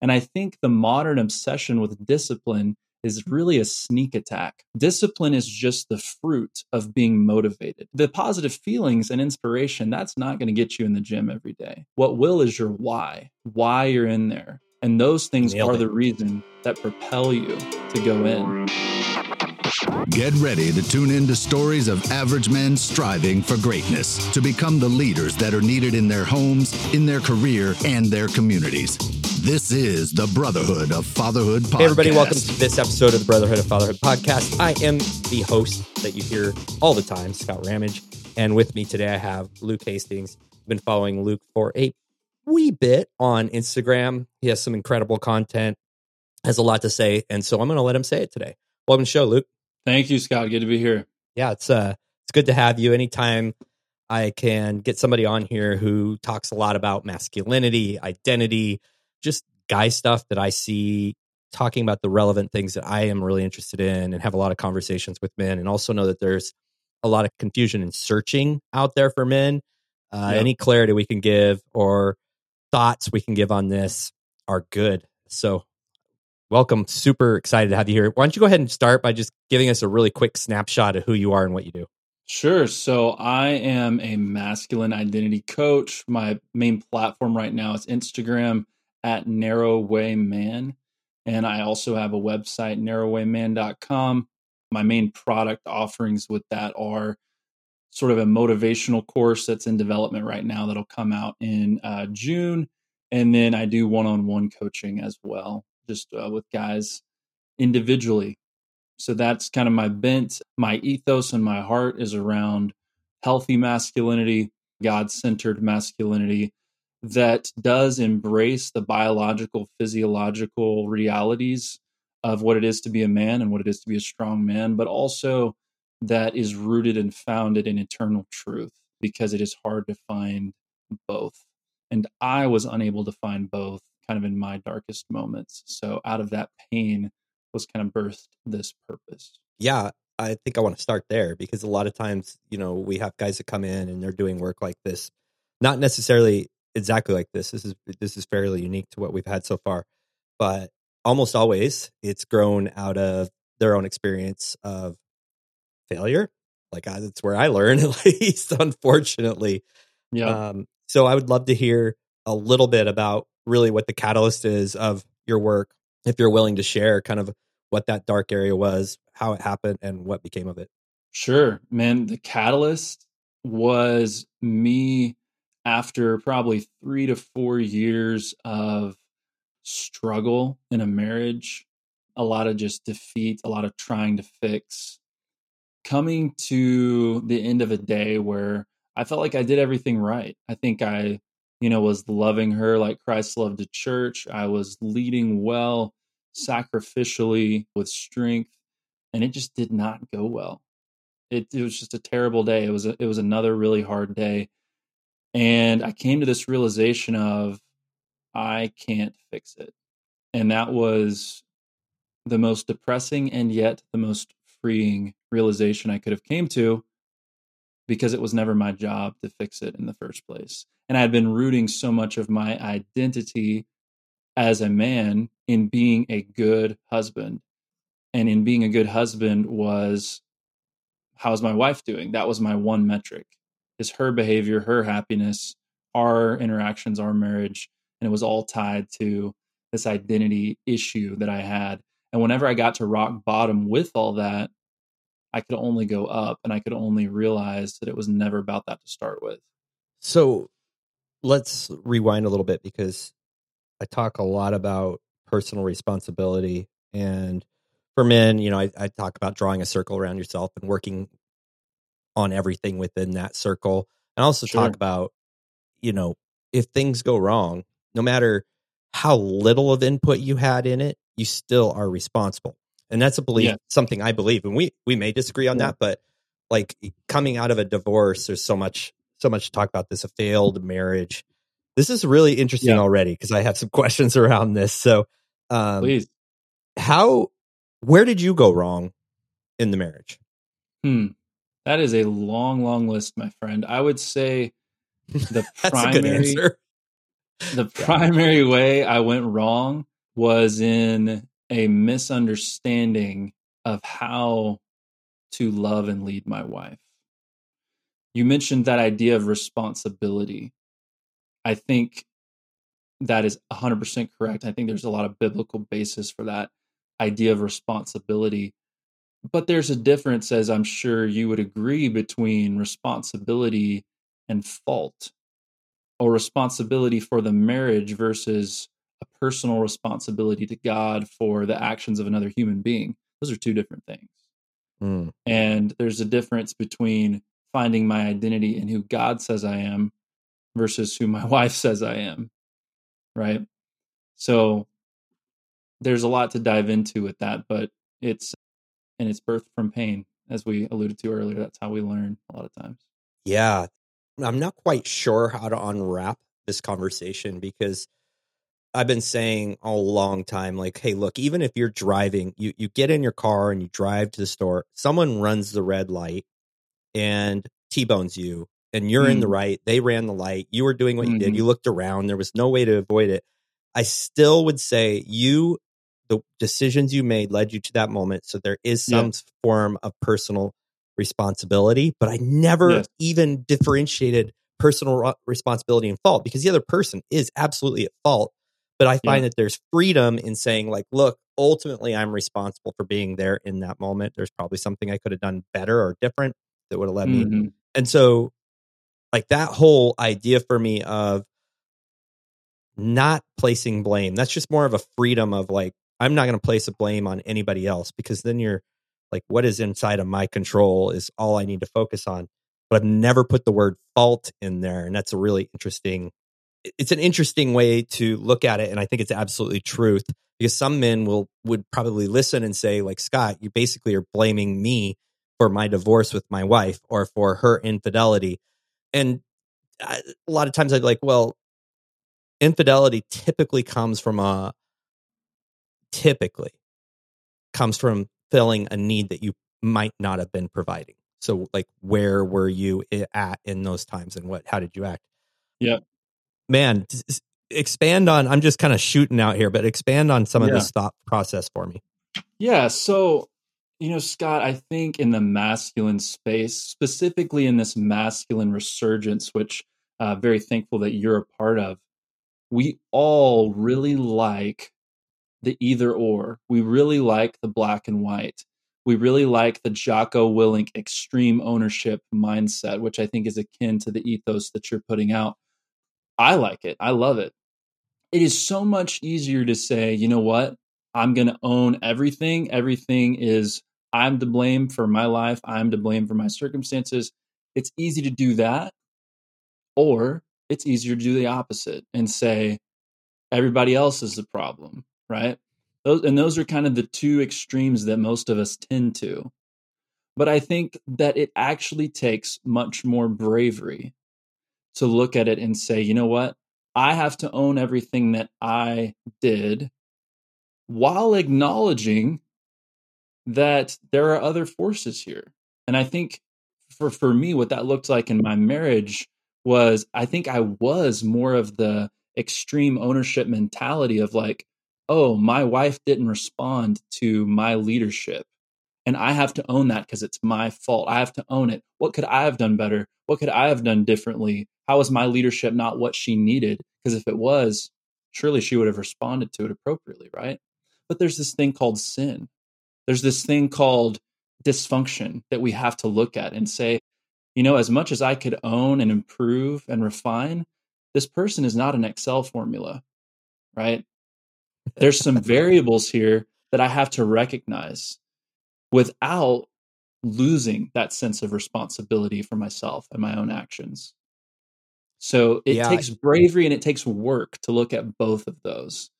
And I think the modern obsession with discipline is really a sneak attack. Discipline is just the fruit of being motivated. The positive feelings and inspiration, that's not going to get you in the gym every day. What will is your why you're in there. And those things are the reason that propel you to go in. Get ready to tune into stories of average men striving for greatness to become the leaders that are needed in their homes, in their career, and their communities. This is the Brotherhood of Fatherhood Podcast. Hey, everybody, welcome to this episode of the Brotherhood of Fatherhood Podcast. I am the host that you hear all the time, Scott Ramage. And with me today, I have Luke Hastings. I've been following Luke for a wee bit on Instagram. He has some incredible content, has a lot to say. And so I'm going to let him say it today. Welcome to the show, Luke. Thank you, Scott. Good to be here. Yeah, it's good to have you. Anytime I can get somebody on here who talks a lot about masculinity, identity, just guy stuff that I see talking about the relevant things that I am really interested in and have a lot of conversations with men, and also know that there's a lot of confusion and searching out there for men. Any clarity we can give or thoughts we can give on this are good. So welcome. Super excited to have you here. Why don't you go ahead and start by just giving us a really quick snapshot of who you are and what you do? Sure. So I am a masculine identity coach. My main platform right now is Instagram at Narrow Way Man. And I also have a website, narrowwayman.com. My main product offerings with that are sort of a motivational course that's in development right now that'll come out in June. And then I do one-on-one coaching as well, just with guys individually. So that's kind of my bent. My ethos and my heart is around healthy masculinity, God-centered masculinity, that does embrace the biological, physiological realities of what it is to be a man and what it is to be a strong man, but also that is rooted and founded in eternal truth, because it is hard to find both. And I was unable to find both kind of in my darkest moments. So out of that pain was kind of birthed this purpose. Yeah, I think I want to start there, because a lot of times, you know, we have guys that come in and they're doing work like this, not necessarily exactly like this. This is fairly unique to what we've had so far, but almost always it's grown out of their own experience of failure. Like that's where I learn, at least, unfortunately. Yeah. So I would love to hear a little bit about really what the catalyst is of your work, if you're willing to share kind of what that dark area was, how it happened, and what became of it. Sure, man. The catalyst was me after probably 3 to 4 years of struggle in a marriage, a lot of just defeat, a lot of trying to fix, coming to the end of a day where I felt like I did everything right. I think I, was loving her like Christ loved the church. I was leading well, sacrificially, with strength, and it just did not go well. It was just a terrible day. It was another really hard day. And I came to this realization of, I can't fix it. And that was the most depressing and yet the most freeing realization I could have came to, because it was never my job to fix it in the first place. And I had been rooting so much of my identity as a man in being a good husband. And in being a good husband was, how's my wife doing? That was my one metric. Is her behavior, her happiness, our interactions, our marriage. And it was all tied to this identity issue that I had. And whenever I got to rock bottom with all that, I could only go up, and I could only realize that it was never about that to start with. So let's rewind a little bit, because I talk a lot about personal responsibility. And for men, I talk about drawing a circle around yourself and working on everything within that circle. And also talk about, if things go wrong, no matter how little of input you had in it, you still are responsible. And that's something I believe. And we may disagree on that, but like coming out of a divorce, there's so much to talk about this, a failed marriage. This is really interesting already, because I have some questions around this. So please. Where did you go wrong in the marriage? That is a long, long list, my friend. I would say the primary, The primary way I went wrong was in a misunderstanding of how to love and lead my wife. You mentioned that idea of responsibility. I think that is 100% correct. I think there's a lot of biblical basis for that idea of responsibility. But there's a difference, as I'm sure you would agree, between responsibility and fault, or responsibility for the marriage versus a personal responsibility to God for the actions of another human being. Those are two different things. Mm. And there's a difference between finding my identity in who God says I am versus who my wife says I am, right? So there's a lot to dive into with that, but it's birthed from pain, as we alluded to earlier. That's how we learn a lot of times. Yeah. I'm not quite sure how to unwrap this conversation, because I've been saying all long time, like, hey, look, even if you're driving, you get in your car and you drive to the store, someone runs the red light and T-bones you, and you're in the right, they ran the light, you were doing what you did, you looked around, there was no way to avoid it. I still would say the decisions you made led you to that moment, so there is some form of personal responsibility, but I never even differentiated personal responsibility and fault, because the other person is absolutely at fault. But I find that there's freedom in saying, like, look, ultimately, I'm responsible for being there in that moment. There's probably something I could have done better or different that would have led me. And so, like, that whole idea for me of not placing blame, that's just more of a freedom of, like, I'm not going to place a blame on anybody else, because then you're like, what is inside of my control is all I need to focus on. But I've never put the word fault in there. And that's a really interesting It's an interesting way to look at it. And I think it's absolutely truth, because some men would probably listen and say, like, Scott, you basically are blaming me for my divorce with my wife or for her infidelity. And a lot of times I'd be like, well, infidelity typically comes from filling a need that you might not have been providing. So, like, where were you at in those times, and how did you act? Yeah. Man, expand on, I'm just kind of shooting out here, but expand on some of this thought process for me. Yeah. So, Scott, I think in the masculine space, specifically in this masculine resurgence, which very thankful that you're a part of, we all really like the either or. We really like the black and white. We really like the Jocko Willink extreme ownership mindset, which I think is akin to the ethos that you're putting out. I like it. I love it. It is so much easier to say, you know what? I'm going to own everything. Everything is, I'm to blame for my life. I'm to blame for my circumstances. It's easy to do that. Or it's easier to do the opposite and say, everybody else is the problem, right? Those are kind of the two extremes that most of us tend to. But I think that it actually takes much more bravery to look at it and say, you know what? I have to own everything that I did, while acknowledging that there are other forces here. And I think for me, what that looked like in my marriage was, I think I was more of the extreme ownership mentality of, like, oh, my wife didn't respond to my leadership, and I have to own that because it's my fault. I have to own it. What could I have done better? What could I have done differently? How was my leadership not what she needed? Because if it was, surely she would have responded to it appropriately, right? But there's this thing called sin. There's this thing called dysfunction that we have to look at and say, as much as I could own and improve and refine, this person is not an Excel formula, right? There's some variables here that I have to recognize without losing that sense of responsibility for myself and my own actions. So it takes bravery and it takes work to look at both of those.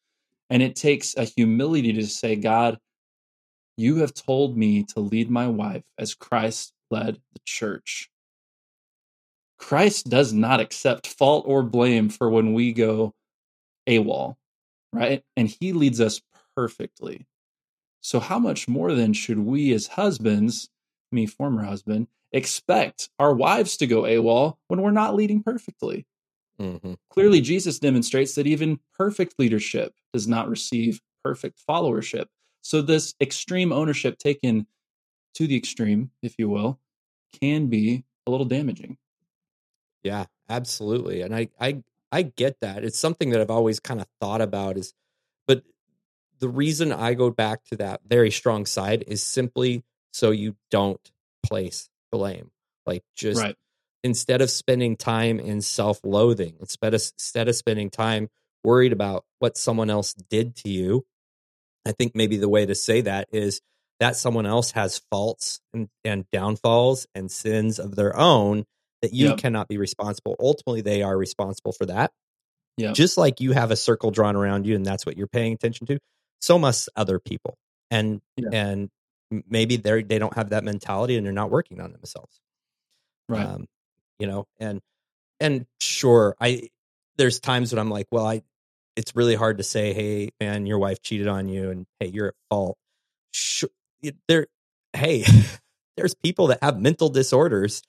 And it takes a humility to say, God, you have told me to lead my wife as Christ led the church. Christ does not accept fault or blame for when we go AWOL, right? And he leads us perfectly. So how much more then should we as husbands, me former husband, expect our wives to go AWOL when we're not leading perfectly? Mm-hmm. Clearly, Jesus demonstrates that even perfect leadership does not receive perfect followership. So this extreme ownership taken to the extreme, if you will, can be a little damaging. Yeah, absolutely. And I get that. It's something that I've always kind of thought about is, but the reason I go back to that very strong side is simply so you don't place blame. Like just right. Instead of spending time in self-loathing, instead of spending time worried about what someone else did to you, I think maybe the way to say that is that someone else has faults and downfalls and sins of their own that you yep. cannot be responsible. Ultimately, they are responsible for that. Yep. Just like you have a circle drawn around you and that's what you're paying attention to, so must other people. And yeah. and maybe they don't have that mentality and they're not working on themselves. Right. You know, and sure, there's times when I'm like, well, it's really hard to say, hey, man, your wife cheated on you and hey, you're at fault. Sure, there's people that have mental disorders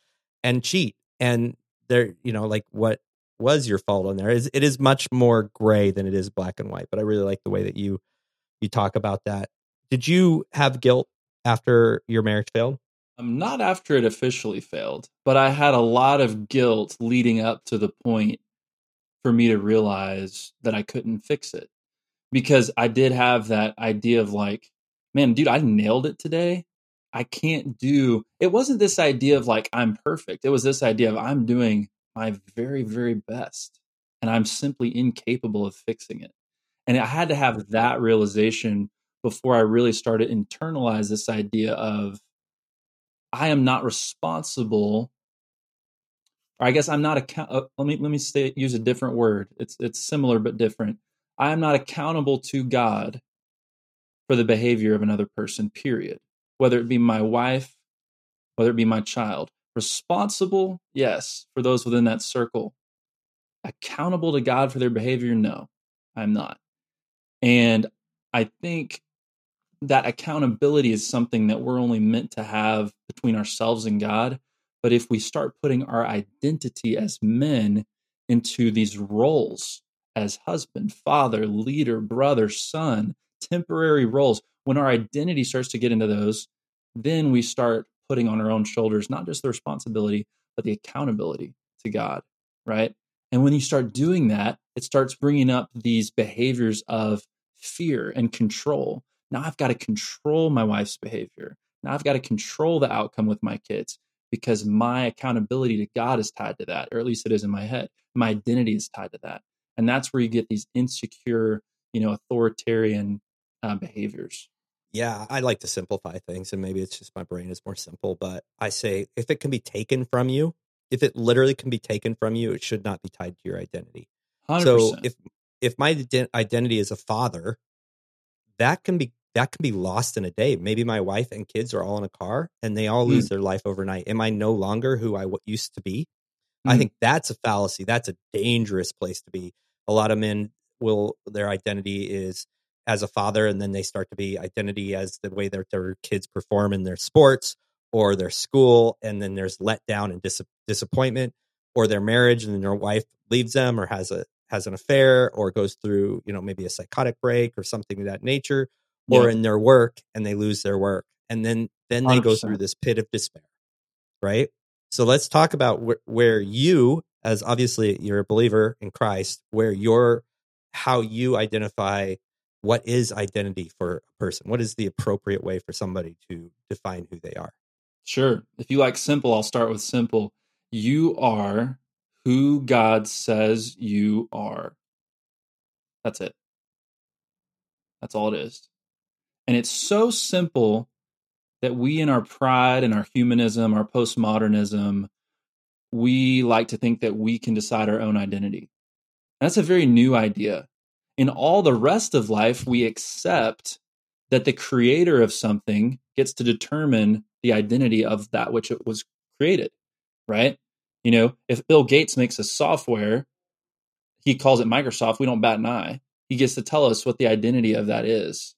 and cheat. And they're, you know, like what was your fault on there? It is much more gray than it is black and white. But I really like the way that you talk about that. Did you have guilt after your marriage failed? Not after it officially failed, but I had a lot of guilt leading up to the point for me to realize that I couldn't fix it, because I did have that idea of like, man, dude, I nailed it today. I can't do, it wasn't this idea of like, I'm perfect. It was this idea of I'm doing my very, very best and I'm simply incapable of fixing it. And I had to have that realization before I really started to internalize this idea of I am not responsible. Or I guess I'm not use a different word. It's similar but different. I am not accountable to God for the behavior of another person, period. Whether it be my wife, whether it be my child. Responsible, yes, for those within that circle. Accountable to God for their behavior, no, I'm not. And I think that accountability is something that we're only meant to have between ourselves and God. But if we start putting our identity as men into these roles as husband, father, leader, brother, son, temporary roles, when our identity starts to get into those, then we start putting on our own shoulders, not just the responsibility, but the accountability to God, right? And when you start doing that, it starts bringing up these behaviors of fear and control. Now I've got to control my wife's behavior. Now I've got to control the outcome with my kids, because my accountability to God is tied to that, or at least it is in my head. My identity is tied to that. And that's where you get these insecure, authoritarian behaviors. Yeah, I like to simplify things, and maybe it's just my brain is more simple, but I say if it can be taken from you, if it literally can be taken from you, it should not be tied to your identity. 100%. So if my identity is a father, that can be lost in a day. Maybe my wife and kids are all in a car and they all lose their life overnight. Am I no longer who I used to be? I think that's a fallacy. That's a dangerous place to be. A lot of men their identity is as a father, and then they start to be identity as the way that their kids perform in their sports or their school. And then there's letdown and disappointment, or their marriage, and then their wife leaves them or has an affair or goes through, maybe a psychotic break or something of that nature. Yeah. Or in their work, and they lose their work. And then they 100%. Go through this pit of despair, right? So let's talk about where you, as obviously you're a believer in Christ, how you identify what is identity for a person. What is the appropriate way for somebody to define who they are? Sure. If you like simple, I'll start with simple. You are who God says you are. That's it. That's all it is. And it's so simple that we, in our pride and our humanism, our postmodernism, we like to think that we can decide our own identity. And that's a very new idea. In all the rest of life, we accept that the creator of something gets to determine the identity of that which it was created, right? If Bill Gates makes a software, he calls it Microsoft, we don't bat an eye. He gets to tell us what the identity of that is.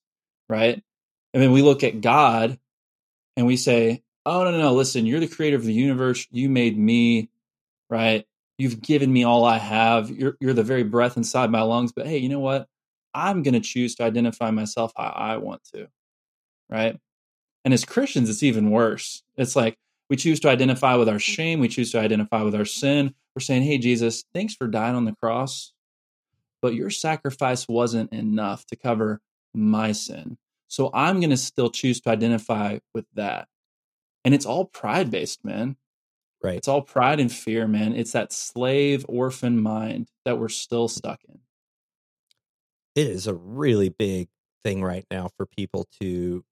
Right? I mean, we look at God and we say, oh, no, listen, you're the creator of the universe. You made me, right? You've given me all I have. You're the very breath inside my lungs. But hey, you know what? I'm going to choose to identify myself how I want to, right? And as Christians, it's even worse. It's like we choose to identify with our shame. We choose to identify with our sin. We're saying, hey, Jesus, thanks for dying on the cross, but your sacrifice wasn't enough to cover my sin. So I'm going to still choose to identify with that. And it's all pride-based, man. Right. It's all pride and fear, man. It's that slave orphan mind that we're still stuck in. It is a really big thing right now for people to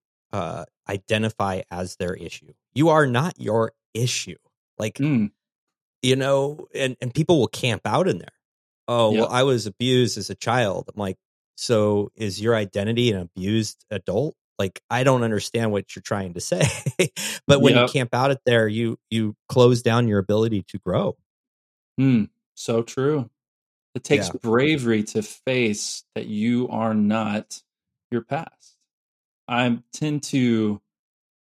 identify as their issue. You are not your issue. Like, you know, and people will camp out in there. Oh, yep. Well, I was abused as a child. I'm like, so is your identity an abused adult? Like, I don't understand what you're trying to say. But when you camp out at there, you close down your ability to grow. So true. It takes bravery to face that you are not your past. I tend to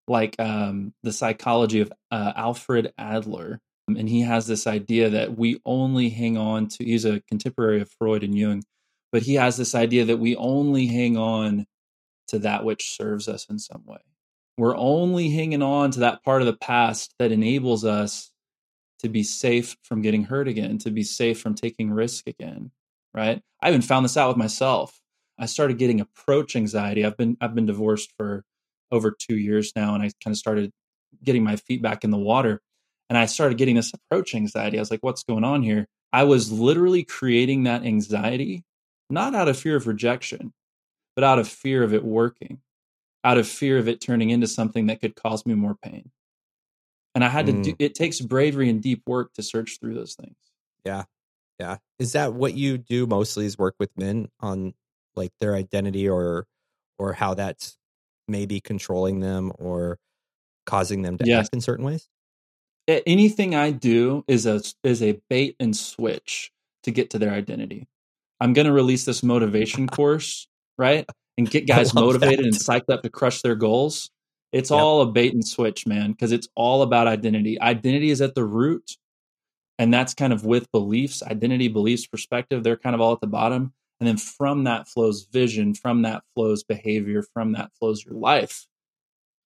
like the psychology of Alfred Adler, and he has this idea that we only hang on to, he's a contemporary of Freud and Jung, but he has this idea that we only hang on to that which serves us in some way. We're only hanging on to that part of the past that enables us to be safe from getting hurt again, to be safe from taking risk again, right? I even found this out with myself. I started getting approach anxiety. I've been divorced for over 2 years now, and I kind of started getting my feet back in the water, and I started getting this approach anxiety. I was like, what's going on here? I was literally creating that anxiety, not out of fear of rejection, but out of fear of it working, out of fear of it turning into something that could cause me more pain. And I had to do, it takes bravery and deep work to search through those things. Yeah. Yeah. Is that what you do mostly, is work with men on like their identity or how that's maybe controlling them or causing them to act in certain ways? Anything I do is a bait and switch to get to their identity. I'm going to release this motivation course, right? And get guys motivated and psyched up to crush their goals. It's all a bait and switch, man, because it's all about identity. Identity is at the root, and that's kind of with beliefs, identity, beliefs, perspective. They're kind of all at the bottom. And then from that flows vision, from that flows behavior, from that flows your life.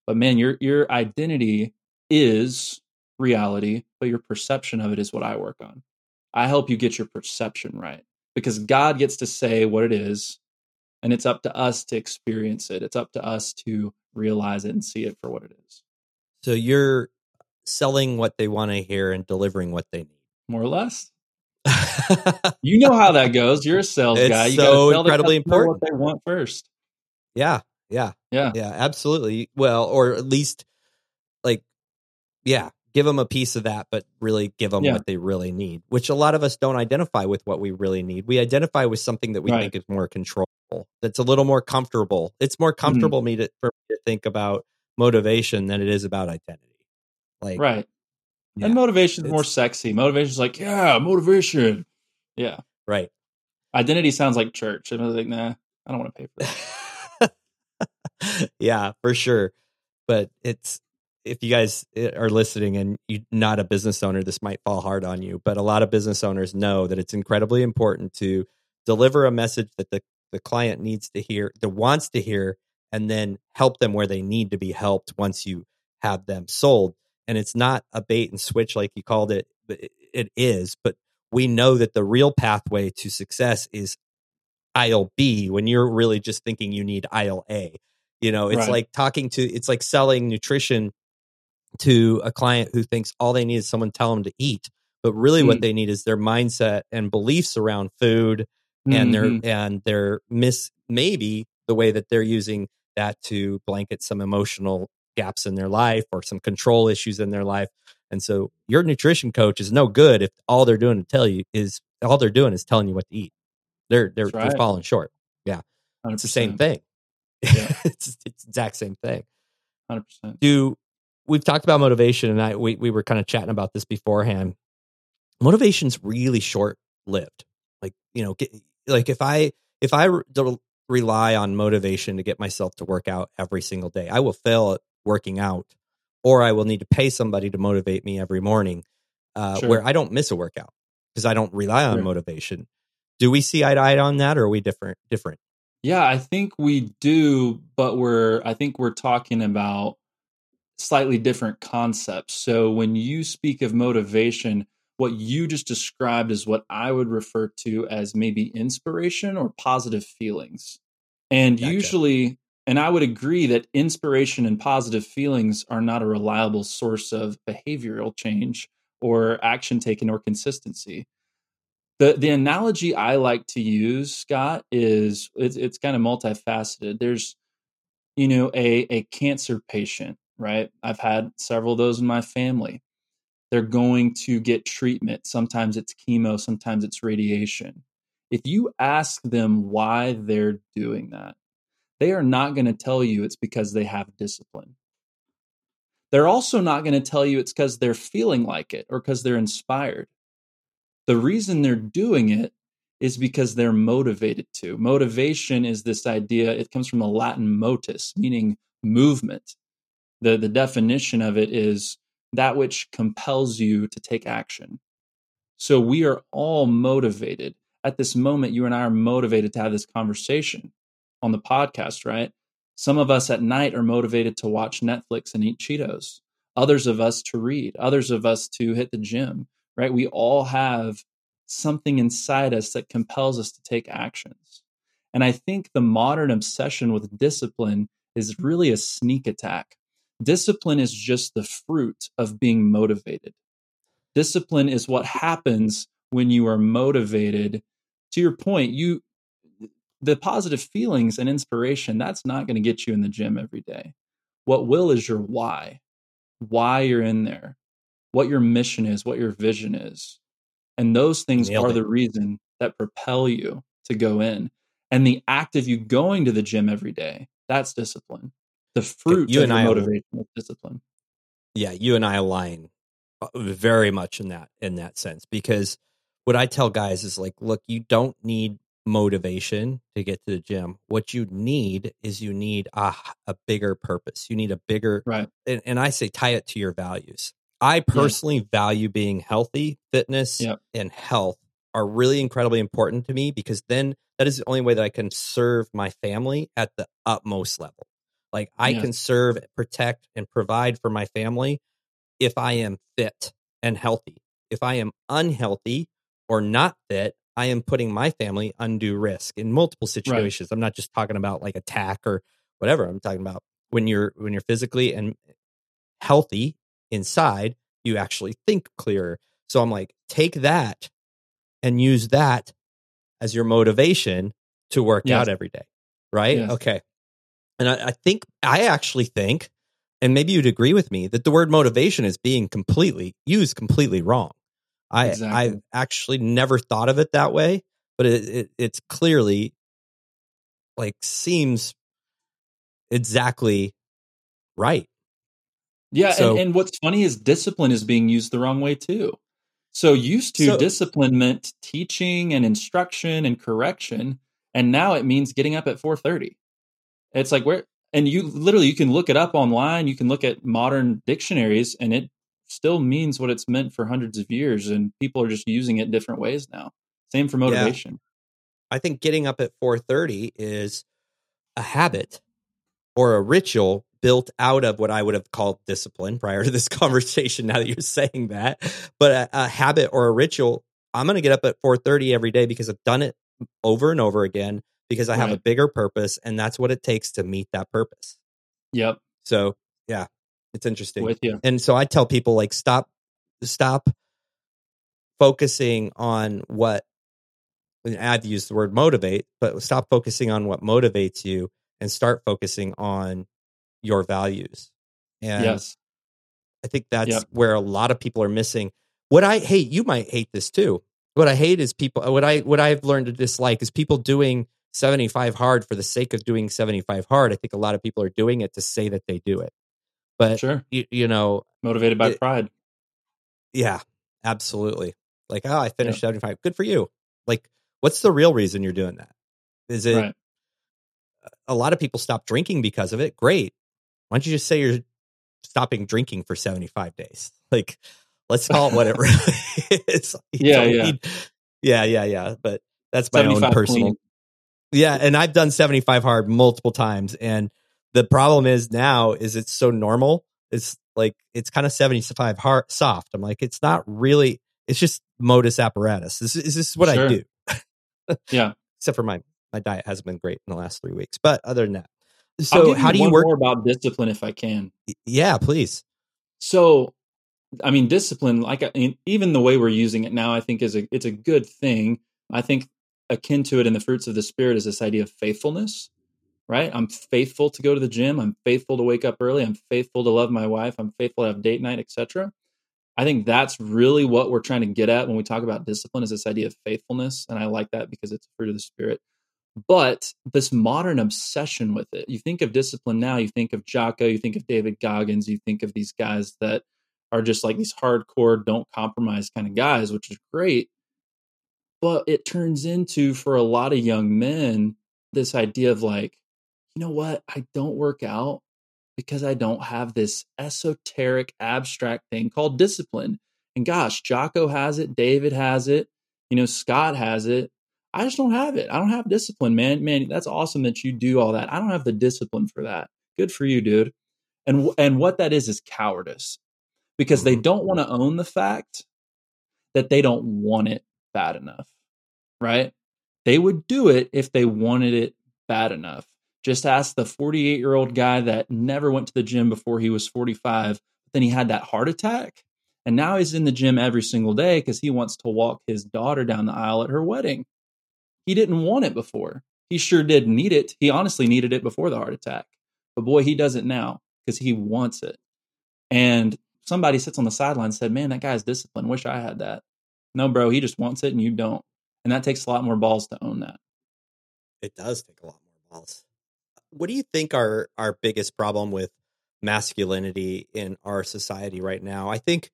But man, your identity is reality, but your perception of it is what I work on. I help you get your perception right, because God gets to say what it is, and it's up to us to experience it. It's up to us to realize it and see it for what it is. So you're selling what they want to hear and delivering what they need. More or less. You know how that goes. You're a sales guy. You so gotta incredibly important. What they want first. Yeah, absolutely. Well, or at least like, give them a piece of that, but really give them what they really need, which a lot of us don't identify with what we really need. We identify with something that we think is more controllable, that's a little more comfortable. It's more comfortable for me to think about motivation than it is about identity. Like, right. Yeah, and motivation is more sexy. Motivation is like, motivation. Yeah. Right. Identity sounds like church. And I was like, nah, I don't want to pay for that. Yeah, for sure. But it's, if you guys are listening and you're not a business owner, this might fall hard on you, but a lot of business owners know that it's incredibly important to deliver a message that the client needs to hear, that wants to hear, and then help them where they need to be helped once you have them sold. And it's not a bait and switch like you called it. It is, but we know that the real pathway to success is aisle B when you're really just thinking you need aisle A. You know, it's like it's like selling nutrition to a client who thinks all they need is someone tell them to eat, but really what they need is their mindset and beliefs around food and maybe the way that they're using that to blanket some emotional gaps in their life or some control issues in their life. And so your nutrition coach is no good if all they're doing is telling you what to eat. They're falling short. Yeah. 100%. It's the same thing. Yeah. It's the exact same thing. 100%. We've talked about motivation, and we were kind of chatting about this beforehand. Motivation's really short lived. Like, you know, if I rely on motivation to get myself to work out every single day, I will fail at working out, or I will need to pay somebody to motivate me every morning, where I don't miss a workout. because I don't rely on motivation. Do we see eye to eye on that, or are we different? Yeah, I think we do, but I think we're talking about slightly different concepts. So when you speak of motivation, what you just described is what I would refer to as maybe inspiration or positive feelings. And usually, and I would agree that inspiration and positive feelings are not a reliable source of behavioral change or action taken or consistency. The analogy I like to use, Scott, is it's kind of multifaceted. There's, a cancer patient, right? I've had several of those in my family. They're going to get treatment. Sometimes it's chemo, sometimes it's radiation. If you ask them why they're doing that, they are not going to tell you it's because they have discipline. They're also not going to tell you it's because they're feeling like it or because they're inspired. The reason they're doing it is because they're motivated to. Motivation is this idea, it comes from the Latin motus, meaning movement. The definition of it is that which compels you to take action. So we are all motivated. At this moment, you and I are motivated to have this conversation on the podcast, right? Some of us at night are motivated to watch Netflix and eat Cheetos. Others of us to read. Others of us to hit the gym, right? We all have something inside us that compels us to take actions. And I think the modern obsession with discipline is really a sneak attack. Discipline is just the fruit of being motivated. Discipline is what happens when you are motivated. To your point, the positive feelings and inspiration, that's not going to get you in the gym every day. What will is your why you're in there, what your mission is, what your vision is. And those things are the reason that propel you to go in. And the act of you going to the gym every day, that's discipline. The fruit of motivational discipline. Yeah, you and I align very much in that sense, because what I tell guys is like, look, you don't need motivation to get to the gym. What you need is a bigger purpose. You need a bigger, right? And I say tie it to your values. I personally value being healthy. Fitness and health are really incredibly important to me, because then that is the only way that I can serve my family at the utmost level. Like I can serve, protect, and provide for my family if I am fit and healthy. If I am unhealthy or not fit, I am putting my family undue risk in multiple situations. Right. I'm not just talking about like attack or whatever. I'm talking about when you're physically and healthy inside, you actually think clearer. So I'm like, take that and use that as your motivation to work out every day. Right? Yes. Okay. And I actually think, and maybe you'd agree with me, that the word motivation is being used completely wrong. Exactly. I actually never thought of it that way, but it's clearly like seems exactly right. Yeah. So, and what's funny is discipline is being used the wrong way too. So discipline meant teaching and instruction and correction. And now it means getting up at 4:30. It's like you can look it up online. You can look at modern dictionaries, and it still means what it's meant for hundreds of years. And people are just using it different ways now. Same for motivation. Yeah. I think getting up at 4:30 is a habit or a ritual built out of what I would have called discipline prior to this conversation. Now that you're saying that, but a habit or a ritual, I'm going to get up at 4:30 every day because I've done it over and over again, because I have a bigger purpose, and that's what it takes to meet that purpose. Yep. So yeah, it's interesting. With you. And so I tell people like, stop focusing on what, and I've used the word motivate, but stop focusing on what motivates you and start focusing on your values. And I think that's where a lot of people are missing. What I hate, you might hate this too. What I hate is people, what I've learned to dislike is people doing 75 hard for the sake of doing 75 hard. I think a lot of people are doing it to say that they do it, but motivated by pride. Yeah, absolutely. Like, oh, I finished 75. Good for you. Like, what's the real reason you're doing that? Is it a lot of people stop drinking because of it? Great. Why don't you just say you're stopping drinking for 75 days? Like, Let's call it what it really is. Yeah. But that's my own personal. Yeah. And I've done 75 hard multiple times. And the problem is now is it's so normal. It's like, it's kind of 75 hard soft. I'm like, it's not really, it's just modus apparatus. This is what I do. Yeah. Except for my diet hasn't been great in the last 3 weeks, but other than that. So how do you work more about discipline if I can? Yeah, please. So, I mean, discipline, even the way we're using it now, I think it's a good thing. I think akin to it in the fruits of the spirit is this idea of faithfulness, right? I'm faithful to go to the gym. I'm faithful to wake up early. I'm faithful to love my wife. I'm faithful to have date night, etc. I think that's really what we're trying to get at when we talk about discipline is this idea of faithfulness. And I like that because it's fruit of the spirit. But this modern obsession with it, you think of discipline now, you think of Jocko, you think of David Goggins, you think of these guys that are just like these hardcore, don't compromise kind of guys, which is great. But it turns into, for a lot of young men, this idea of like, you know what? I don't work out because I don't have this esoteric, abstract thing called discipline. And gosh, Jocko has it. David has it. You know, Scott has it. I just don't have it. I don't have discipline, man. Man, that's awesome that you do all that. I don't have the discipline for that. Good for you, dude. And what that is cowardice, because they don't want to own the fact that they don't want it bad enough, right? They would do it if they wanted it bad enough. Just ask the 48-year-old guy that never went to the gym before he was 45, but then he had that heart attack. And now he's in the gym every single day because he wants to walk his daughter down the aisle at her wedding. He didn't want it before. He sure did need it. He honestly needed it before the heart attack. But boy, he does it now because he wants it. And somebody sits on the sideline and said, man, that guy's disciplined. Wish I had that. No, bro, he just wants it and you don't. And that takes a lot more balls to own that. It does take a lot more balls. What do you think are our biggest problem with masculinity in our society right now? I think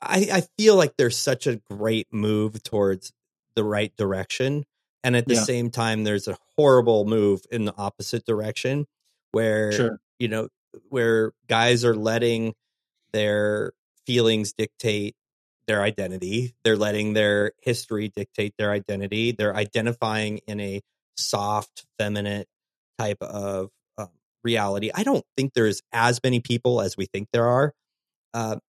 I feel like there's such a great move towards the right direction. And at the same time, there's a horrible move in the opposite direction where, you know, where guys are letting their feelings dictate their identity. They're letting their history dictate their identity. They're identifying in a soft, feminine type of reality. I don't think there's as many people as we think there are.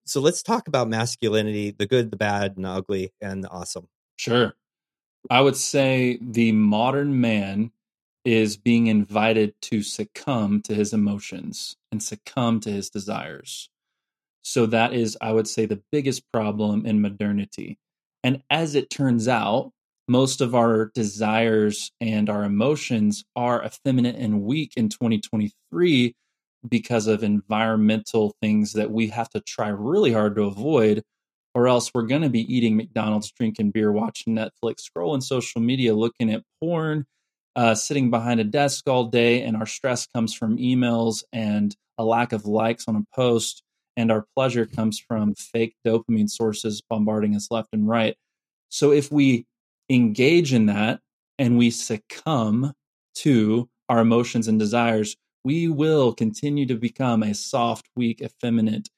So let's talk about masculinity, the good, the bad, and the ugly, and the awesome. Sure. I would say the modern man is being invited to succumb to his emotions and succumb to his desires. So that is, I would say, the biggest problem in modernity. And as it turns out, most of our desires and our emotions are effeminate and weak in 2023 because of environmental things that we have to try really hard to avoid, or else we're going to be eating McDonald's, drinking beer, watching Netflix, scrolling social media, looking at porn, sitting behind a desk all day, and our stress comes from emails and a lack of likes on a post. And our pleasure comes from fake dopamine sources bombarding us left and right. So if we engage in that and we succumb to our emotions and desires, we will continue to become a soft, weak, effeminate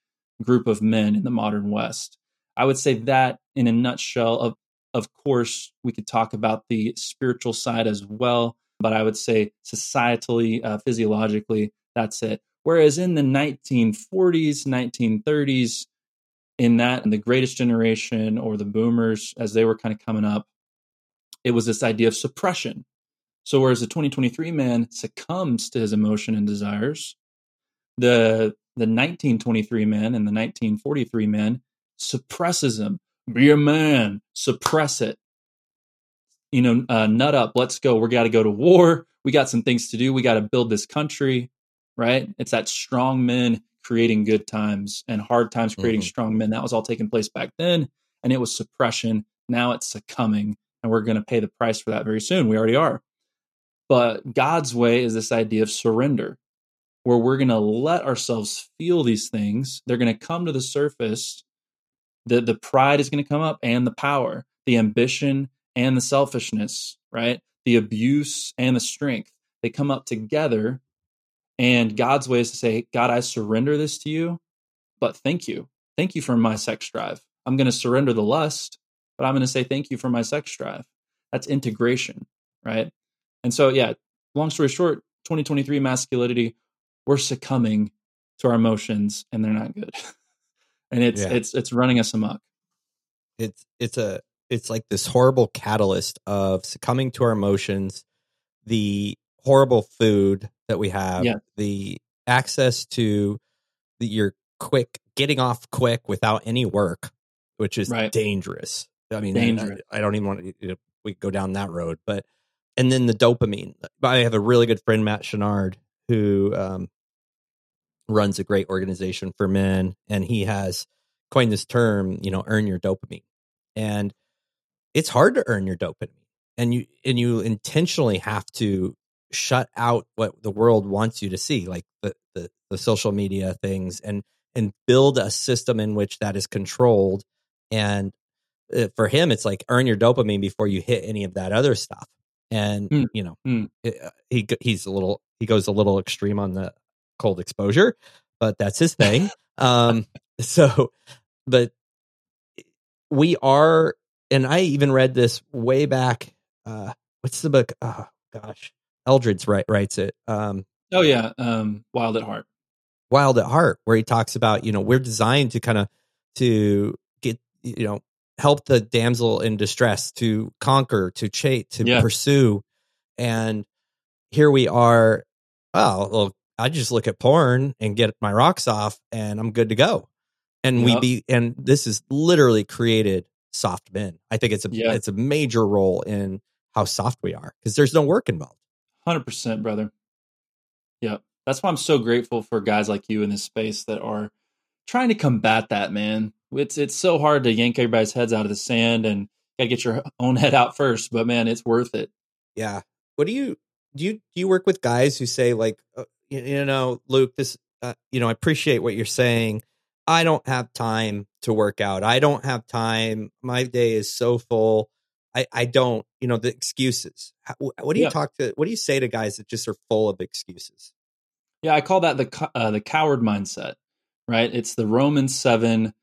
group of men in the modern West. I would say that in a nutshell. Of course, we could talk about the spiritual side as well, but I would say societally, physiologically, that's it. Whereas in the 1940s, 1930s, in the greatest generation or the boomers, as they were kind of coming up, it was this idea of suppression. So whereas the 2023 man succumbs to his emotion and desires, the 1923 man and the 1943 man suppresses them. Be a man, suppress it. You know, nut up, let's go. We got to go to war. We got some things to do. We got to build this country. Right? It's that strong men creating good times and hard times creating strong men. That was all taking place back then. And it was suppression. Now it's succumbing. And we're going to pay the price for that very soon. We already are. But God's way is this idea of surrender, where we're going to let ourselves feel these things. They're going to come to the surface. The pride is going to come up, and the power, the ambition and the selfishness, right? The abuse and the strength. They come up together. And God's way is to say, God, I surrender this to you, but thank you. Thank you for my sex drive. I'm going to surrender the lust, but I'm going to say thank you for my sex drive. That's integration, right? And so, yeah, long story short, 2023 masculinity, we're succumbing to our emotions and they're not good. And it's running us amok. It's like this horrible catalyst of succumbing to our emotions, the horrible food that we have, the access to your quick, getting off quick without any work, which is dangerous. I mean, I don't even want to, we could go down that road, but, and then the dopamine. I have a really good friend, Matt Chouinard, who runs a great organization for men. And he has coined this term, earn your dopamine. And it's hard to earn your dopamine. And you intentionally have to shut out what the world wants you to see, like the social media things, and build a system in which that is controlled. And for him, it's like earn your dopamine before you hit any of that other stuff. And he goes a little extreme on the cold exposure, but that's his thing. But we are, and I even read this way back. What's the book? Oh gosh, Eldredge writes it. Wild at Heart. Wild at Heart, where he talks about we're designed to get help the damsel in distress, to conquer, to chase, to pursue. And here we are. Oh, well, I just look at porn and get my rocks off and I'm good to go. And this is literally created soft men. I think it's a major role in how soft we are because there's no work involved. 100%, brother. Yeah. That's why I'm so grateful for guys like you in this space that are trying to combat that, man. It's so hard to yank everybody's heads out of the sand, and gotta get your own head out first. But man, it's worth it. Yeah. What do you work with guys who say like, Luke, this, I appreciate what you're saying. I don't have time to work out. I don't have time. My day is so full. I don't the excuses. What do you say to guys that just are full of excuses? Yeah. I call that the coward mindset, right? It's the Romans 7.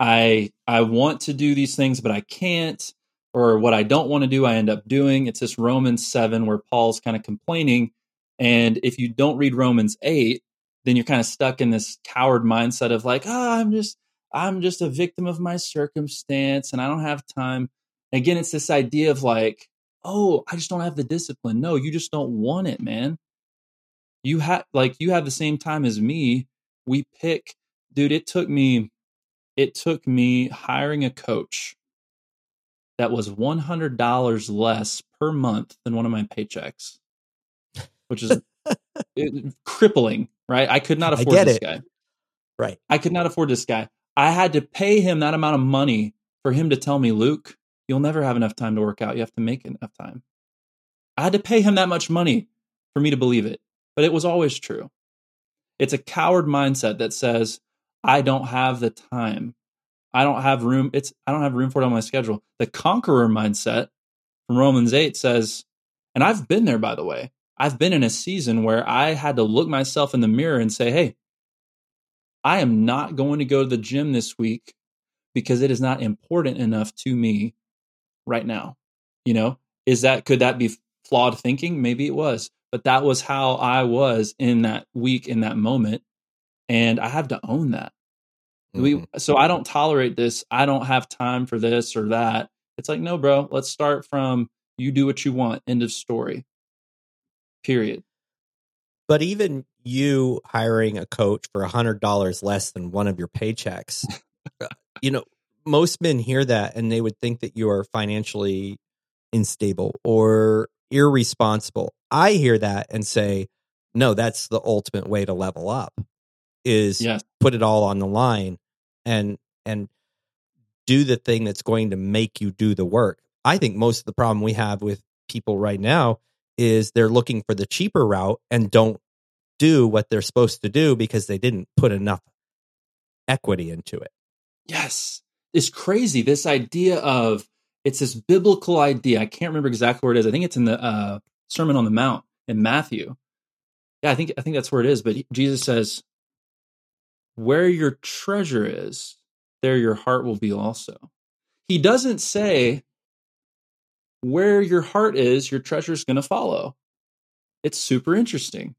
I want to do these things, but I can't, or what I don't want to do, I end up doing. It's this Romans 7 where Paul's kind of complaining. And if you don't read Romans 8, then you're kind of stuck in this coward mindset of like, I'm just a victim of my circumstance and I don't have time. Again, it's this idea of like, oh, I just don't have the discipline. No, you just don't want it, man. You have the same time as me. We pick, dude, it took me hiring a coach that was $100 less per month than one of my paychecks, which is crippling, right? I could not afford this guy. Right. I could not afford this guy. I had to pay him that amount of money for him to tell me, Luke, you'll never have enough time to work out. You have to make enough time. I had to pay him that much money for me to believe it, but it was always true. It's a coward mindset that says, I don't have the time. I don't have room for it on my schedule. The conqueror mindset from Romans 8 says, and I've been there, by the way. I've been in a season where I had to look myself in the mirror and say, hey, I am not going to go to the gym this week because it is not important enough to me right now. Could that be flawed thinking? Maybe it was, but that was how I was in that week, in that moment. And I have to own that. So I don't tolerate this. I don't have time for this or that. It's like, no, bro, let's start from you do what you want. End of story. Period. But even you hiring a coach for $100 less than one of your paychecks, most men hear that and they would think that you are financially unstable or irresponsible. I hear that and say, no, that's the ultimate way to level up. Is put it all on the line and do the thing that's going to make you do the work. I think most of the problem we have with people right now is they're looking for the cheaper route and don't do what they're supposed to do because they didn't put enough equity into it. Yes. It's crazy. This idea of, it's this biblical idea. I can't remember exactly where it is. I think it's in the Sermon on the Mount in Matthew. Yeah, I think that's where it is. But Jesus says, where your treasure is, there your heart will be also. He doesn't say where your heart is, your treasure is going to follow. It's super interesting.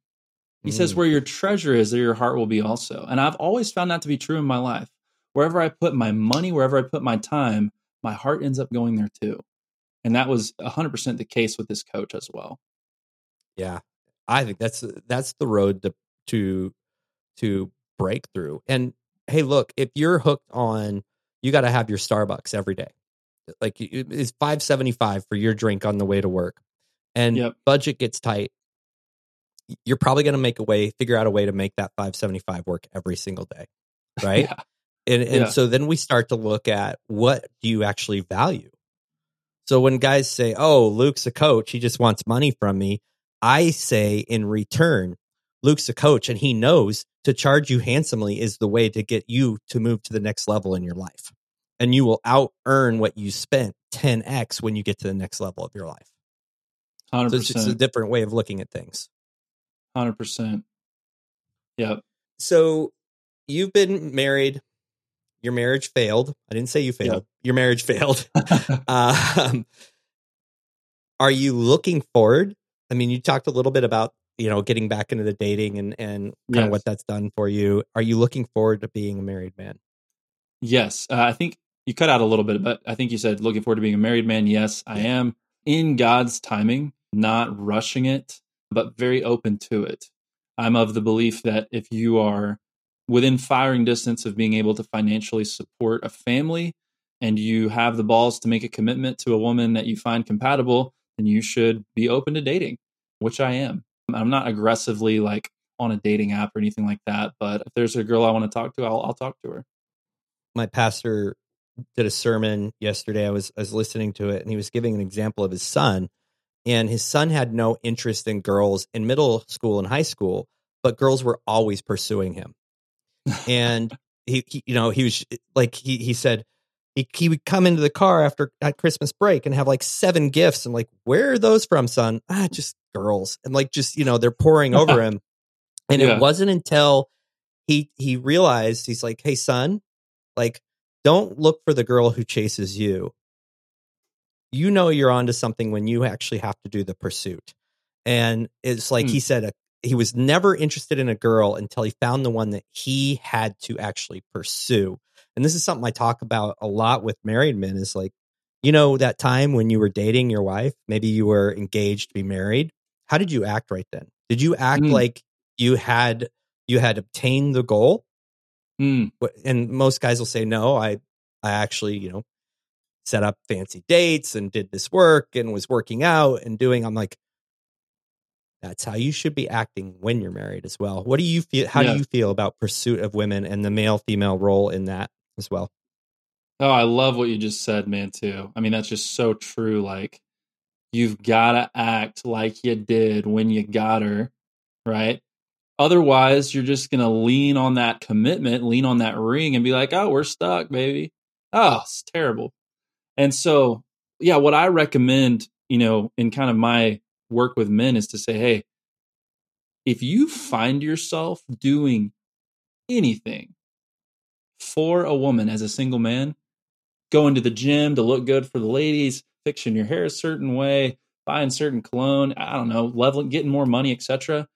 He says where your treasure is, there your heart will be also. And I've always found that to be true in my life. Wherever I put my money, wherever I put my time, my heart ends up going there too. And that was 100% the case with this coach as well. Yeah, I think that's the road to breakthrough. And hey, look, if you're hooked on, you got to have your Starbucks every day. Like it's $5.75 for your drink on the way to work, and budget gets tight. You're probably going to figure out a way to make that $5.75 work every single day, right? And so then we start to look at what do you actually value. So when guys say, "Oh, Luke's a coach; he just wants money from me," I say in return, Luke's a coach, and he knows to charge you handsomely is the way to get you to move to the next level in your life. And you will out earn what you spent 10x when you get to the next level of your life. 100%. So it's just a different way of looking at things. 100%. Yep. So you've been married. Your marriage failed. I didn't say you failed. Yep. Your marriage failed. Are you looking forward? I mean, you talked a little bit about, getting back into the dating and kind of what that's done for you. Are you looking forward to being a married man? Yes. I think you cut out a little bit, but I think you said looking forward to being a married man. Yes, I am, in God's timing, not rushing it, but very open to it. I'm of the belief that if you are within firing distance of being able to financially support a family and you have the balls to make a commitment to a woman that you find compatible, then you should be open to dating, which I am. I'm not aggressively like on a dating app or anything like that, but if there's a girl I want to talk to, I'll talk to her. My pastor did a sermon yesterday. I was listening to it, and he was giving an example of his son. And his son had no interest in girls in middle school and high school, but girls were always pursuing him. And he was like, he said he would come into the car at Christmas break and have like 7 gifts. And like, where are those from, son? Just girls. And like, just, they're pouring over him. And it wasn't until he realized, he's like, "Hey, son, like, don't look for the girl who chases you. You're onto something when you actually have to do the pursuit." And it's like he said, he was never interested in a girl until he found the one that he had to actually pursue. And this is something I talk about a lot with married men is like, that time when you were dating your wife, maybe you were engaged to be married. How did you act right then? Did you act like you had obtained the goal? And most guys will say, "No, I actually, set up fancy dates and did this work and was working out and doing." I'm like, that's how you should be acting when you're married as well. What do you feel? How do you feel about pursuit of women and the male-female role in that as well? Oh, I love what you just said, man, too. I mean, that's just so true. Like, you've got to act like you did when you got her, right? Otherwise, you're just going to lean on that commitment, lean on that ring and be like, "Oh, we're stuck, baby. Oh, it's terrible." And so, yeah, what I recommend, in kind of my work with men is to say, "Hey, if you find yourself doing anything for a woman as a single man, going to the gym to look good for the ladies, fixing your hair a certain way, buying certain cologne, I don't know, leveling, getting more money, etc."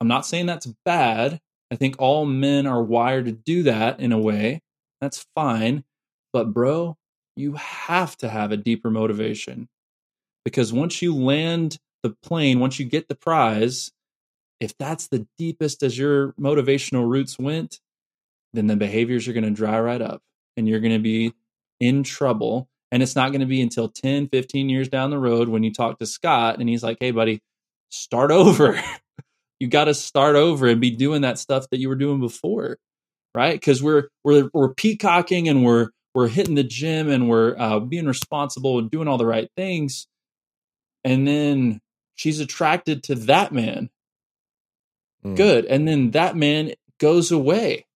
I'm not saying that's bad. I think all men are wired to do that in a way. That's fine. But bro, you have to have a deeper motivation, because once you land the plane, once you get the prize, if that's the deepest as your motivational roots went, then the behaviors are going to dry right up and you're going to be in trouble. And it's not going to be until 10, 15 years down the road when you talk to Scott and he's like, "Hey, buddy, start over." You got to start over and be doing that stuff that you were doing before, right? Because we're peacocking and we're hitting the gym and we're being responsible and doing all the right things, and then she's attracted to that man. Good, and then that man goes away.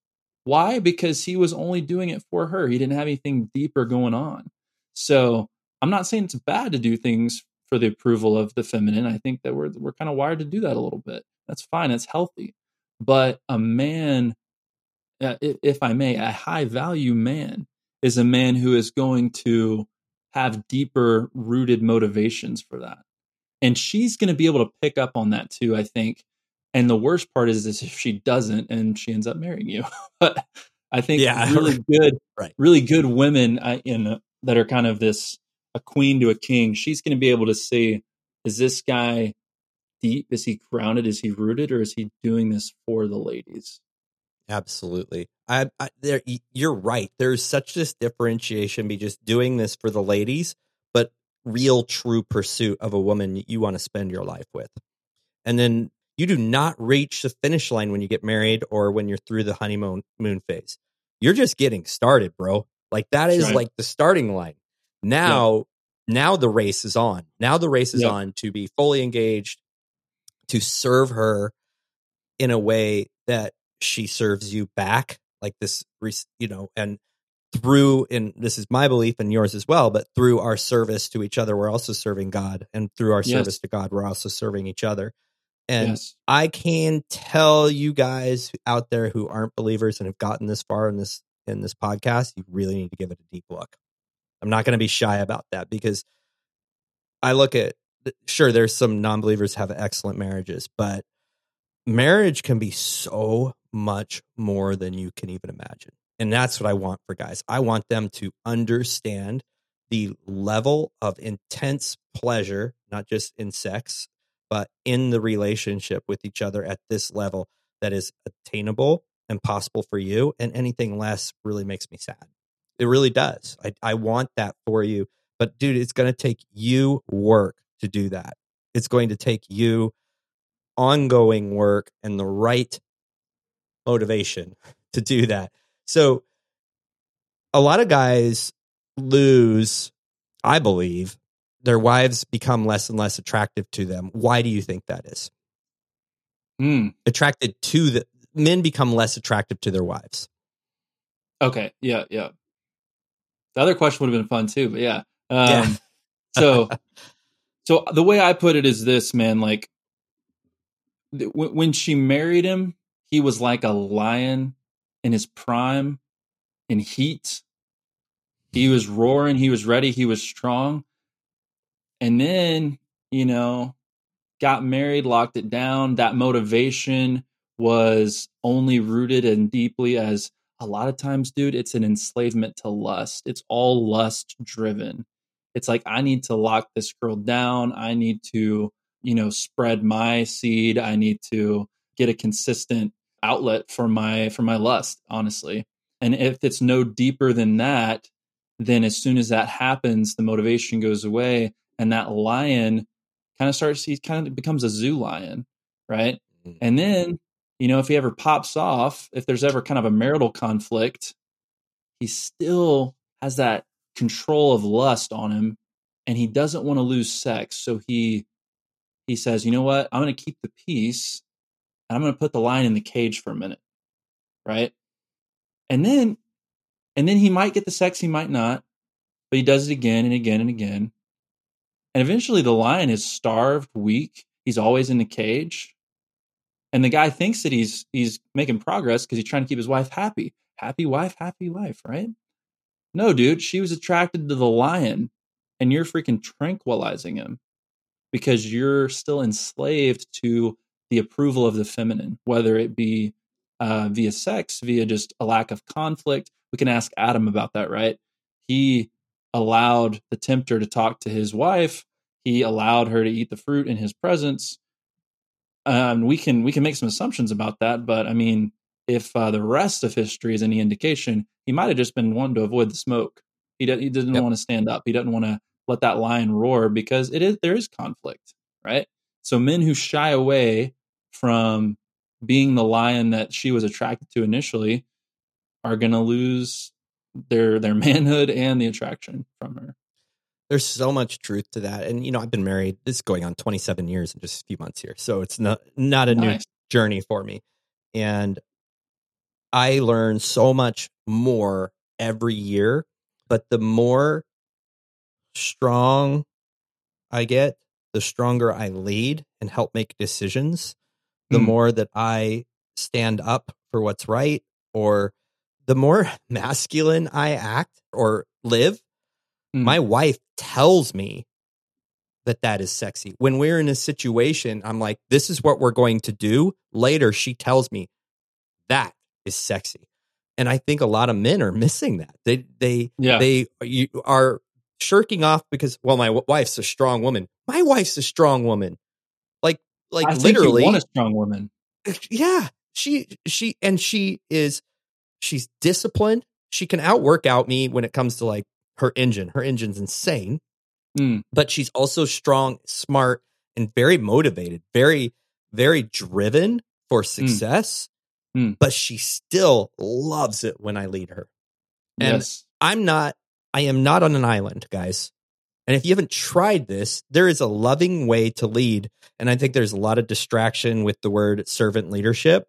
Why? Because he was only doing it for her. He didn't have anything deeper going on. So I'm not saying it's bad to do things for the approval of the feminine. I think that we're kind of wired to do that a little bit. That's fine. It's healthy. But a man if I may, a high value man is a man who is going to have deeper rooted motivations for that. And she's going to be able to pick up on that too, I think. And the worst part is if she doesn't and she ends up marrying you. But I think really good women that are kind of this, a queen to a king, she's going to be able to see, is this guy deep? Is he grounded? Is he rooted? Or is he doing this for the ladies? Absolutely. You're right. There's such this differentiation be just doing this for the ladies, but real true pursuit of a woman you want to spend your life with. And then you do not reach the finish line when you get married or when you're through the honeymoon phase. You're just getting started, bro. Like that is right. Like the starting line. Now the race is on. Now the race is on to be fully engaged, to serve her in a way that she serves you back, like this, and through, and this is my belief and yours as well, but through our service to each other, we're also serving God. And through our service to God, we're also serving each other. And I can tell you guys out there who aren't believers and have gotten this far in this podcast, you really need to give it a deep look. I'm not going to be shy about that because I look at, sure, there's some non-believers have excellent marriages, but marriage can be so much more than you can even imagine. And that's what I want for guys. I want them to understand the level of intense pleasure, not just in sex, but in the relationship with each other at this level that is attainable and possible for you. And anything less really makes me sad. It really does. I want that for you. But dude, it's going to take you work to do that. It's going to take you ongoing work and the right motivation to do that. So a lot of guys lose, I believe, their wives become less and less attractive to them. Why do you think that is? Attracted to the men become less attractive to their wives. Okay. Yeah. Yeah. The other question would have been fun too, but yeah. So the way I put it is this, man, like when she married him, he was like a lion in his prime, in heat. He was roaring. He was ready. He was strong. And then, got married, locked it down. That motivation was only rooted and deeply as a lot of times, dude, it's an enslavement to lust. It's all lust driven. It's like, I need to lock this girl down. I need to, spread my seed. I need to get a consistent outlet for my lust, honestly. And if it's no deeper than that, then as soon as that happens, the motivation goes away. And that lion becomes a zoo lion, right? And then, if he ever pops off, if there's ever kind of a marital conflict, he still has that control of lust on him and he doesn't want to lose sex. So he says, you know what? I'm going to keep the peace and I'm going to put the lion in the cage for a minute. Right. And then he might get the sex. He might not, but he does it again and again and again. And eventually the lion is starved, weak. He's always in the cage. And the guy thinks that he's making progress because he's trying to keep his wife happy. Happy wife, happy life, right? No, dude, she was attracted to the lion and you're freaking tranquilizing him because you're still enslaved to the approval of the feminine, whether it be via sex, via just a lack of conflict. We can ask Adam about that, right? He allowed the tempter to talk to his wife. He allowed her to eat the fruit in his presence. We can make some assumptions about that, but I mean, if the rest of history is any indication, he might have just been one to avoid the smoke. He didn't want to stand up. He doesn't want to let that lion roar because there is conflict, right? So men who shy away from being the lion that she was attracted to initially are going to lose their manhood and the attraction from her. There's so much truth to that. And, I've been married, it's going on 27 years in just a few months here. So it's not a new journey for me. And I learn so much more every year, but the more strong I get, the stronger I lead and help make decisions, the more that I stand up for what's right, or the more masculine I act or live, my wife tells me that is sexy. When we're in a situation, I'm like, this is what we're going to do. Later, she tells me that is sexy. And I think a lot of men are missing that. They are shirking off because, well, my wife's a strong woman. My wife's a strong woman. Like I think literally you want a strong woman. Yeah. She's disciplined. She can outwork out me when it comes to like her engine. Her engine's insane. But she's also strong, smart, and very motivated, very, very driven for success. But she still loves it when I lead her. And yes. I am not on an island, guys. And if you haven't tried this, there is a loving way to lead. And I think there's a lot of distraction with the word servant leadership.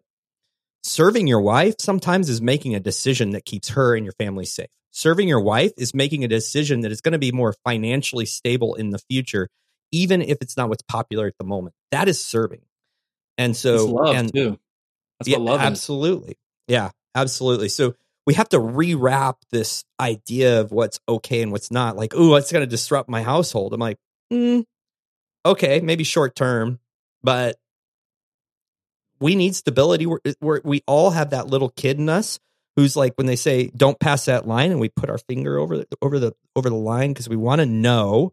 Serving your wife sometimes is making a decision that keeps her and your family safe. Serving your wife is making a decision that is going to be more financially stable in the future, even if it's not what's popular at the moment. That is serving. And so, it's love too. That's what love is. Absolutely. Yeah, absolutely. So we have to rewrap this idea of what's okay and what's not. Like, oh, it's going to disrupt my household. I'm like, okay, maybe short term, but we need stability. We all have that little kid in us who's like, when they say, don't pass that line, and we put our finger over the line because we want to know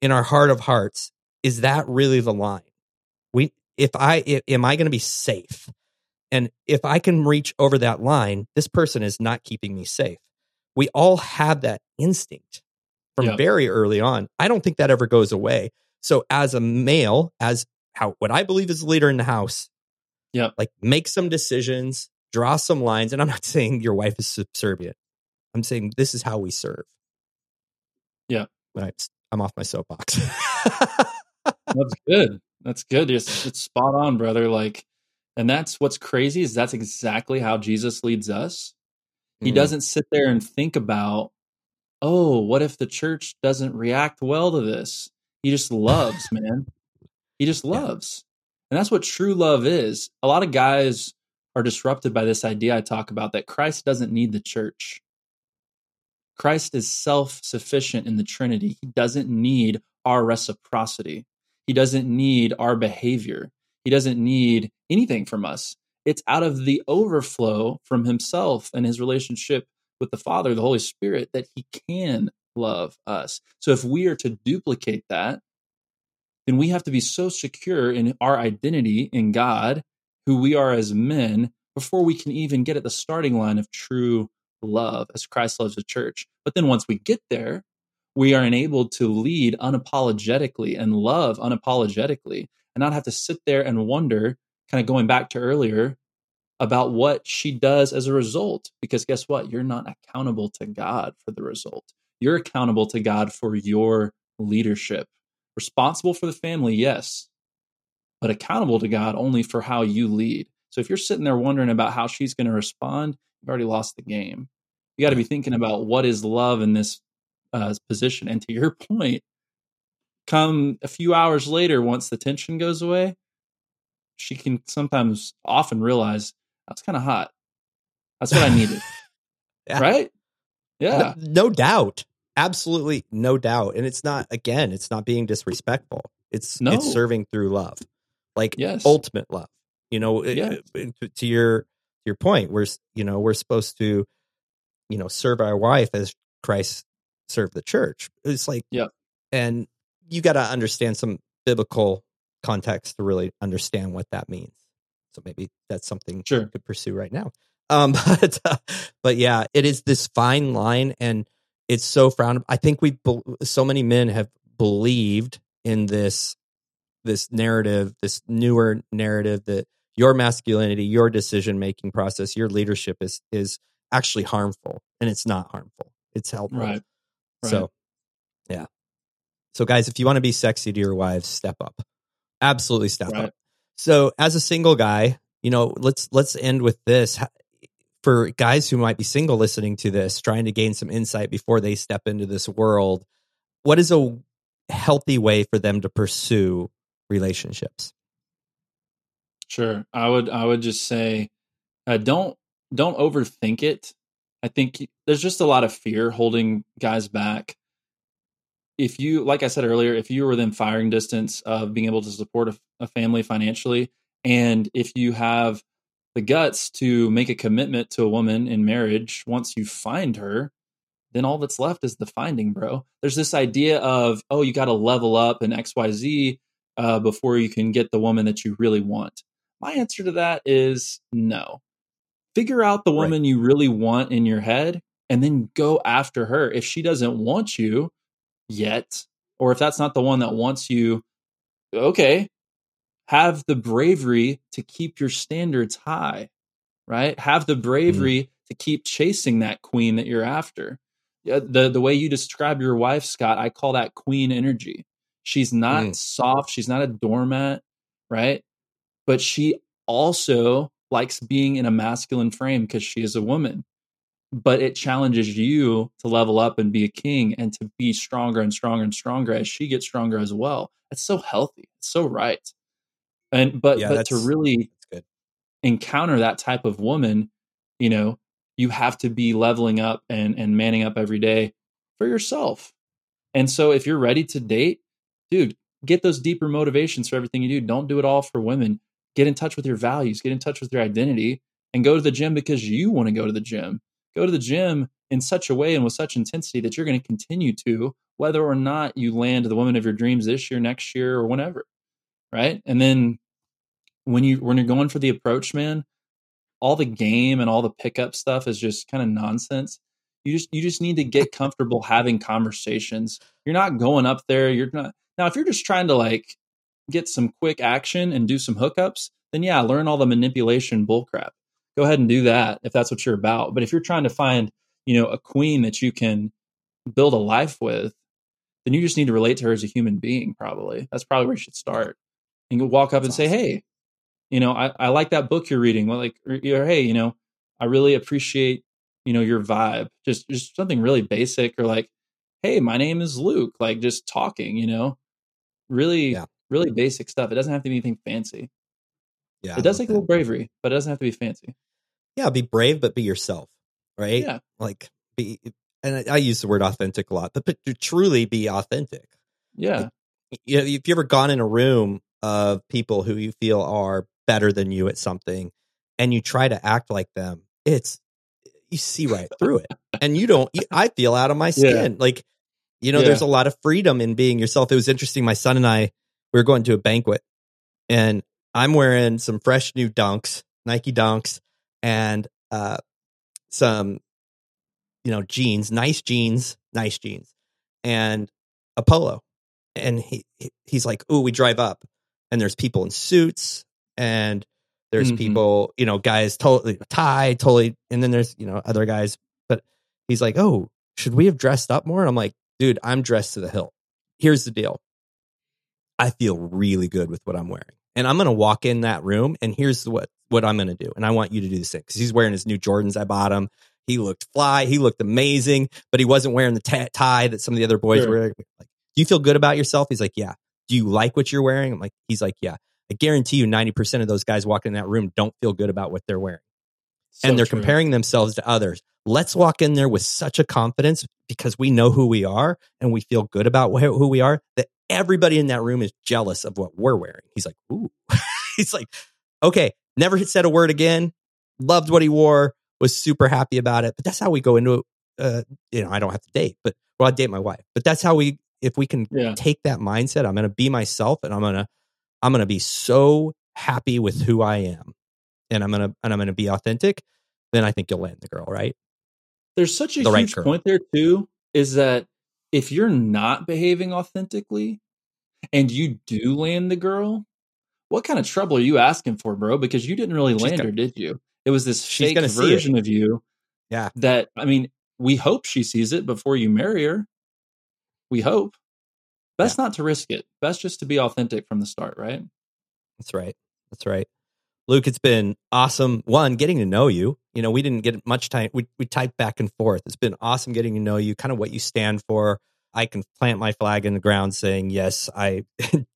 in our heart of hearts, is that really the line? Am I going to be safe? And if I can reach over that line, this person is not keeping me safe. We all have that instinct from very early on. I don't think that ever goes away. So as a male, what I believe is a leader in the house, like make some decisions, draw some lines. And I'm not saying your wife is subservient. I'm saying this is how we serve. Yeah. But I'm off my soapbox. That's good. That's good. It's spot on, brother. And that's what's crazy is that's exactly how Jesus leads us. He doesn't sit there and think about, oh, what if the church doesn't react well to this? He just loves, man. He just loves. Yeah. And that's what true love is. A lot of guys are disrupted by this idea I talk about that Christ doesn't need the church. Christ is self-sufficient in the Trinity. He doesn't need our reciprocity. He doesn't need our behavior. He doesn't need anything from us. It's out of the overflow from himself and his relationship with the Father, the Holy Spirit, that he can love us. So if we are to duplicate that, then we have to be so secure in our identity in God, who we are as men, before we can even get at the starting line of true love as Christ loves the church. But then once we get there, we are enabled to lead unapologetically and love unapologetically. And not have to sit there and wonder, kind of going back to earlier, about what she does as a result. Because guess what? You're not accountable to God for the result. You're accountable to God for your leadership. Responsible for the family, yes, but accountable to God only for how you lead. So if you're sitting there wondering about how she's going to respond, you've already lost the game. You got to be thinking about what is love in this position. And to your point, come a few hours later, once the tension goes away, she can often realize, that's kind of hot. That's what I needed. Right? Yeah. No doubt. Absolutely no doubt. And it's not being disrespectful. It's serving through love, ultimate love. You know, to your point, we're supposed to, serve our wife as Christ served the church. It's and you got to understand some biblical context to really understand what that means. So maybe that's something you could pursue right now. But yeah, it is this fine line, and it's so frowned. I think so many men have believed in this narrative, this newer narrative that your masculinity, your decision-making process, your leadership is actually harmful, and it's not harmful. It's helpful. Right. So, yeah. So guys, if you want to be sexy to your wives, step up. Absolutely step up. So as a single guy, let's end with this. For guys who might be single listening to this, trying to gain some insight before they step into this world, what is a healthy way for them to pursue relationships? Sure. I would just say, don't don't overthink it. I think there's just a lot of fear holding guys back. If you, like I said earlier, if you were within firing distance of being able to support a family financially, and if you have the guts to make a commitment to a woman in marriage, once you find her, then all that's left is the finding, bro. There's this idea of, oh, you got to level up in XYZ before you can get the woman that you really want. My answer to that is no. Figure out the woman you really want in your head and then go after her. If she doesn't want you yet, or if that's not the one that wants you, okay, have the bravery to keep your standards high, right? Have the bravery to keep chasing that queen that you're after. The way you describe your wife, Scott, I call that queen energy. She's not soft. She's not a doormat, right? But she also likes being in a masculine frame because she is a woman. But it challenges you to level up and be a king and to be stronger and stronger and stronger as she gets stronger as well. It's so healthy. It's so right. But to really encounter that type of woman, you know, you have to be leveling up and manning up every day for yourself. And so if you're ready to date, dude, get those deeper motivations for everything you do. Don't do it all for women. Get in touch with your values, get in touch with your identity, and go to the gym because you want to go to the gym. Go to the gym in such a way and with such intensity that you're going to continue to, whether or not you land the woman of your dreams this year, next year, or whenever. Right. And then when you're going for the approach, man, all the game and all the pickup stuff is just kind of nonsense. You just need to get comfortable having conversations. You're not going up there. You're not. Now, if you're just trying to like get some quick action and do some hookups, then yeah, learn all the manipulation bullcrap. Go ahead and do that if that's what you're about. But if you're trying to find, you know, a queen that you can build a life with, then you just need to relate to her as a human being. Probably that's probably where you should start. And you walk up and say, hey, you know, I like that book you're reading. Well, like, or hey, you know, I really appreciate, you know, your vibe. Just something really basic, or like, hey, my name is Luke. Like just talking, you know, really basic stuff. It doesn't have to be anything fancy. Yeah, it does take a little bravery, but it doesn't have to be fancy. Yeah, be brave, but be yourself, right? Yeah, like be. And I use the word authentic a lot, but to truly be authentic. Yeah, like, you know, if you ever gone in a room of people who you feel are better than you at something and you try to act like them, you see right through it, and I feel out of my skin. Yeah. Like, you know, there's a lot of freedom in being yourself. It was interesting. My son and I, we were going to a banquet, and I'm wearing some fresh new dunks, Nike dunks, and some, you know, jeans, nice jeans and a polo. And he's like, "Ooh, we drive up and there's people in suits, and there's people, you know, guys totally. And then there's, you know, other guys," but he's like, "Oh, should we have dressed up more?" And I'm like, "Dude, I'm dressed to the hilt. Here's the deal. I feel really good with what I'm wearing, and I'm going to walk in that room, and here's what I'm going to do. And I want you to do the same." Cause he's wearing his new Jordans. I bought him. He looked fly. He looked amazing, but he wasn't wearing the tie that some of the other boys were like. "Do you feel good about yourself?" He's like, "Yeah." "Do you like what you're wearing?" I'm like, he's like, "Yeah." I guarantee you 90% of those guys walking in that room don't feel good about what they're wearing. So and they're comparing themselves to others. Let's walk in there with such a confidence because we know who we are and we feel good about who we are that everybody in that room is jealous of what we're wearing." He's like, "Ooh." He's like, "Okay." Never said a word again. Loved what he wore. Was super happy about it. But that's how we go into it. You know, I don't have to date, but I date my wife. But that's how we. If we can take that mindset, I'm going to be myself, and I'm going to be so happy with who I am, and I'm going to be authentic, then I think you'll land the girl, right? There's such a huge point there too, is that if you're not behaving authentically and you do land the girl, what kind of trouble are you asking for, bro? Because you didn't really land her, did you? It was this fake version of you. Yeah. That, I mean, we hope she sees it before you marry her. We hope. Best not to risk it. Best just to be authentic from the start, right? That's right. Luke, it's been awesome. One, getting to know you. You know, we didn't get much time. We typed back and forth. It's been awesome getting to know you, kind of what you stand for. I can plant my flag in the ground saying, yes, I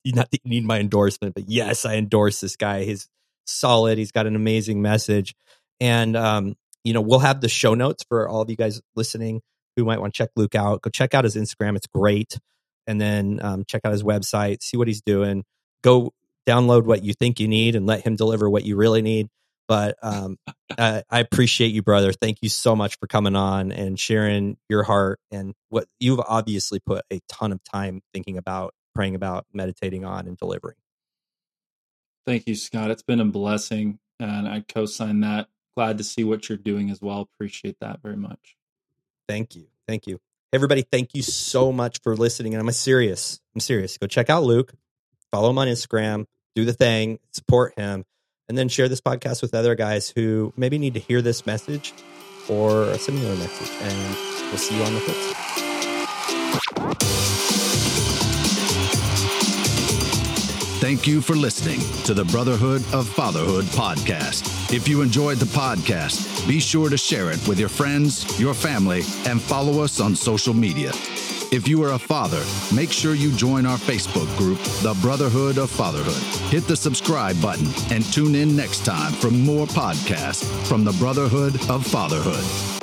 not that you need my endorsement, but yes, I endorse this guy. He's solid. He's got an amazing message. And you know, we'll have the show notes for all of you guys listening who might want to check Luke out. Go check out his Instagram. It's great. And then check out his website, see what he's doing. Go download what you think you need and let him deliver what you really need. But I appreciate you, brother. Thank you so much for coming on and sharing your heart and what you've obviously put a ton of time thinking about, praying about, meditating on, and delivering. Thank you, Scott. It's been a blessing, and I co-sign that. Glad to see what you're doing as well. Appreciate that very much. Thank you. Thank you. Everybody, thank you so much for listening. And I'm serious. Go check out Luke. Follow him on Instagram. Do the thing. Support him. And then share this podcast with other guys who maybe need to hear this message or a similar message. And we'll see you on the flip side. Thank you for listening to the Brotherhood of Fatherhood podcast. If you enjoyed the podcast, be sure to share it with your friends, your family, and follow us on social media. If you are a father, make sure you join our Facebook group, The Brotherhood of Fatherhood. Hit the subscribe button and tune in next time for more podcasts from The Brotherhood of Fatherhood.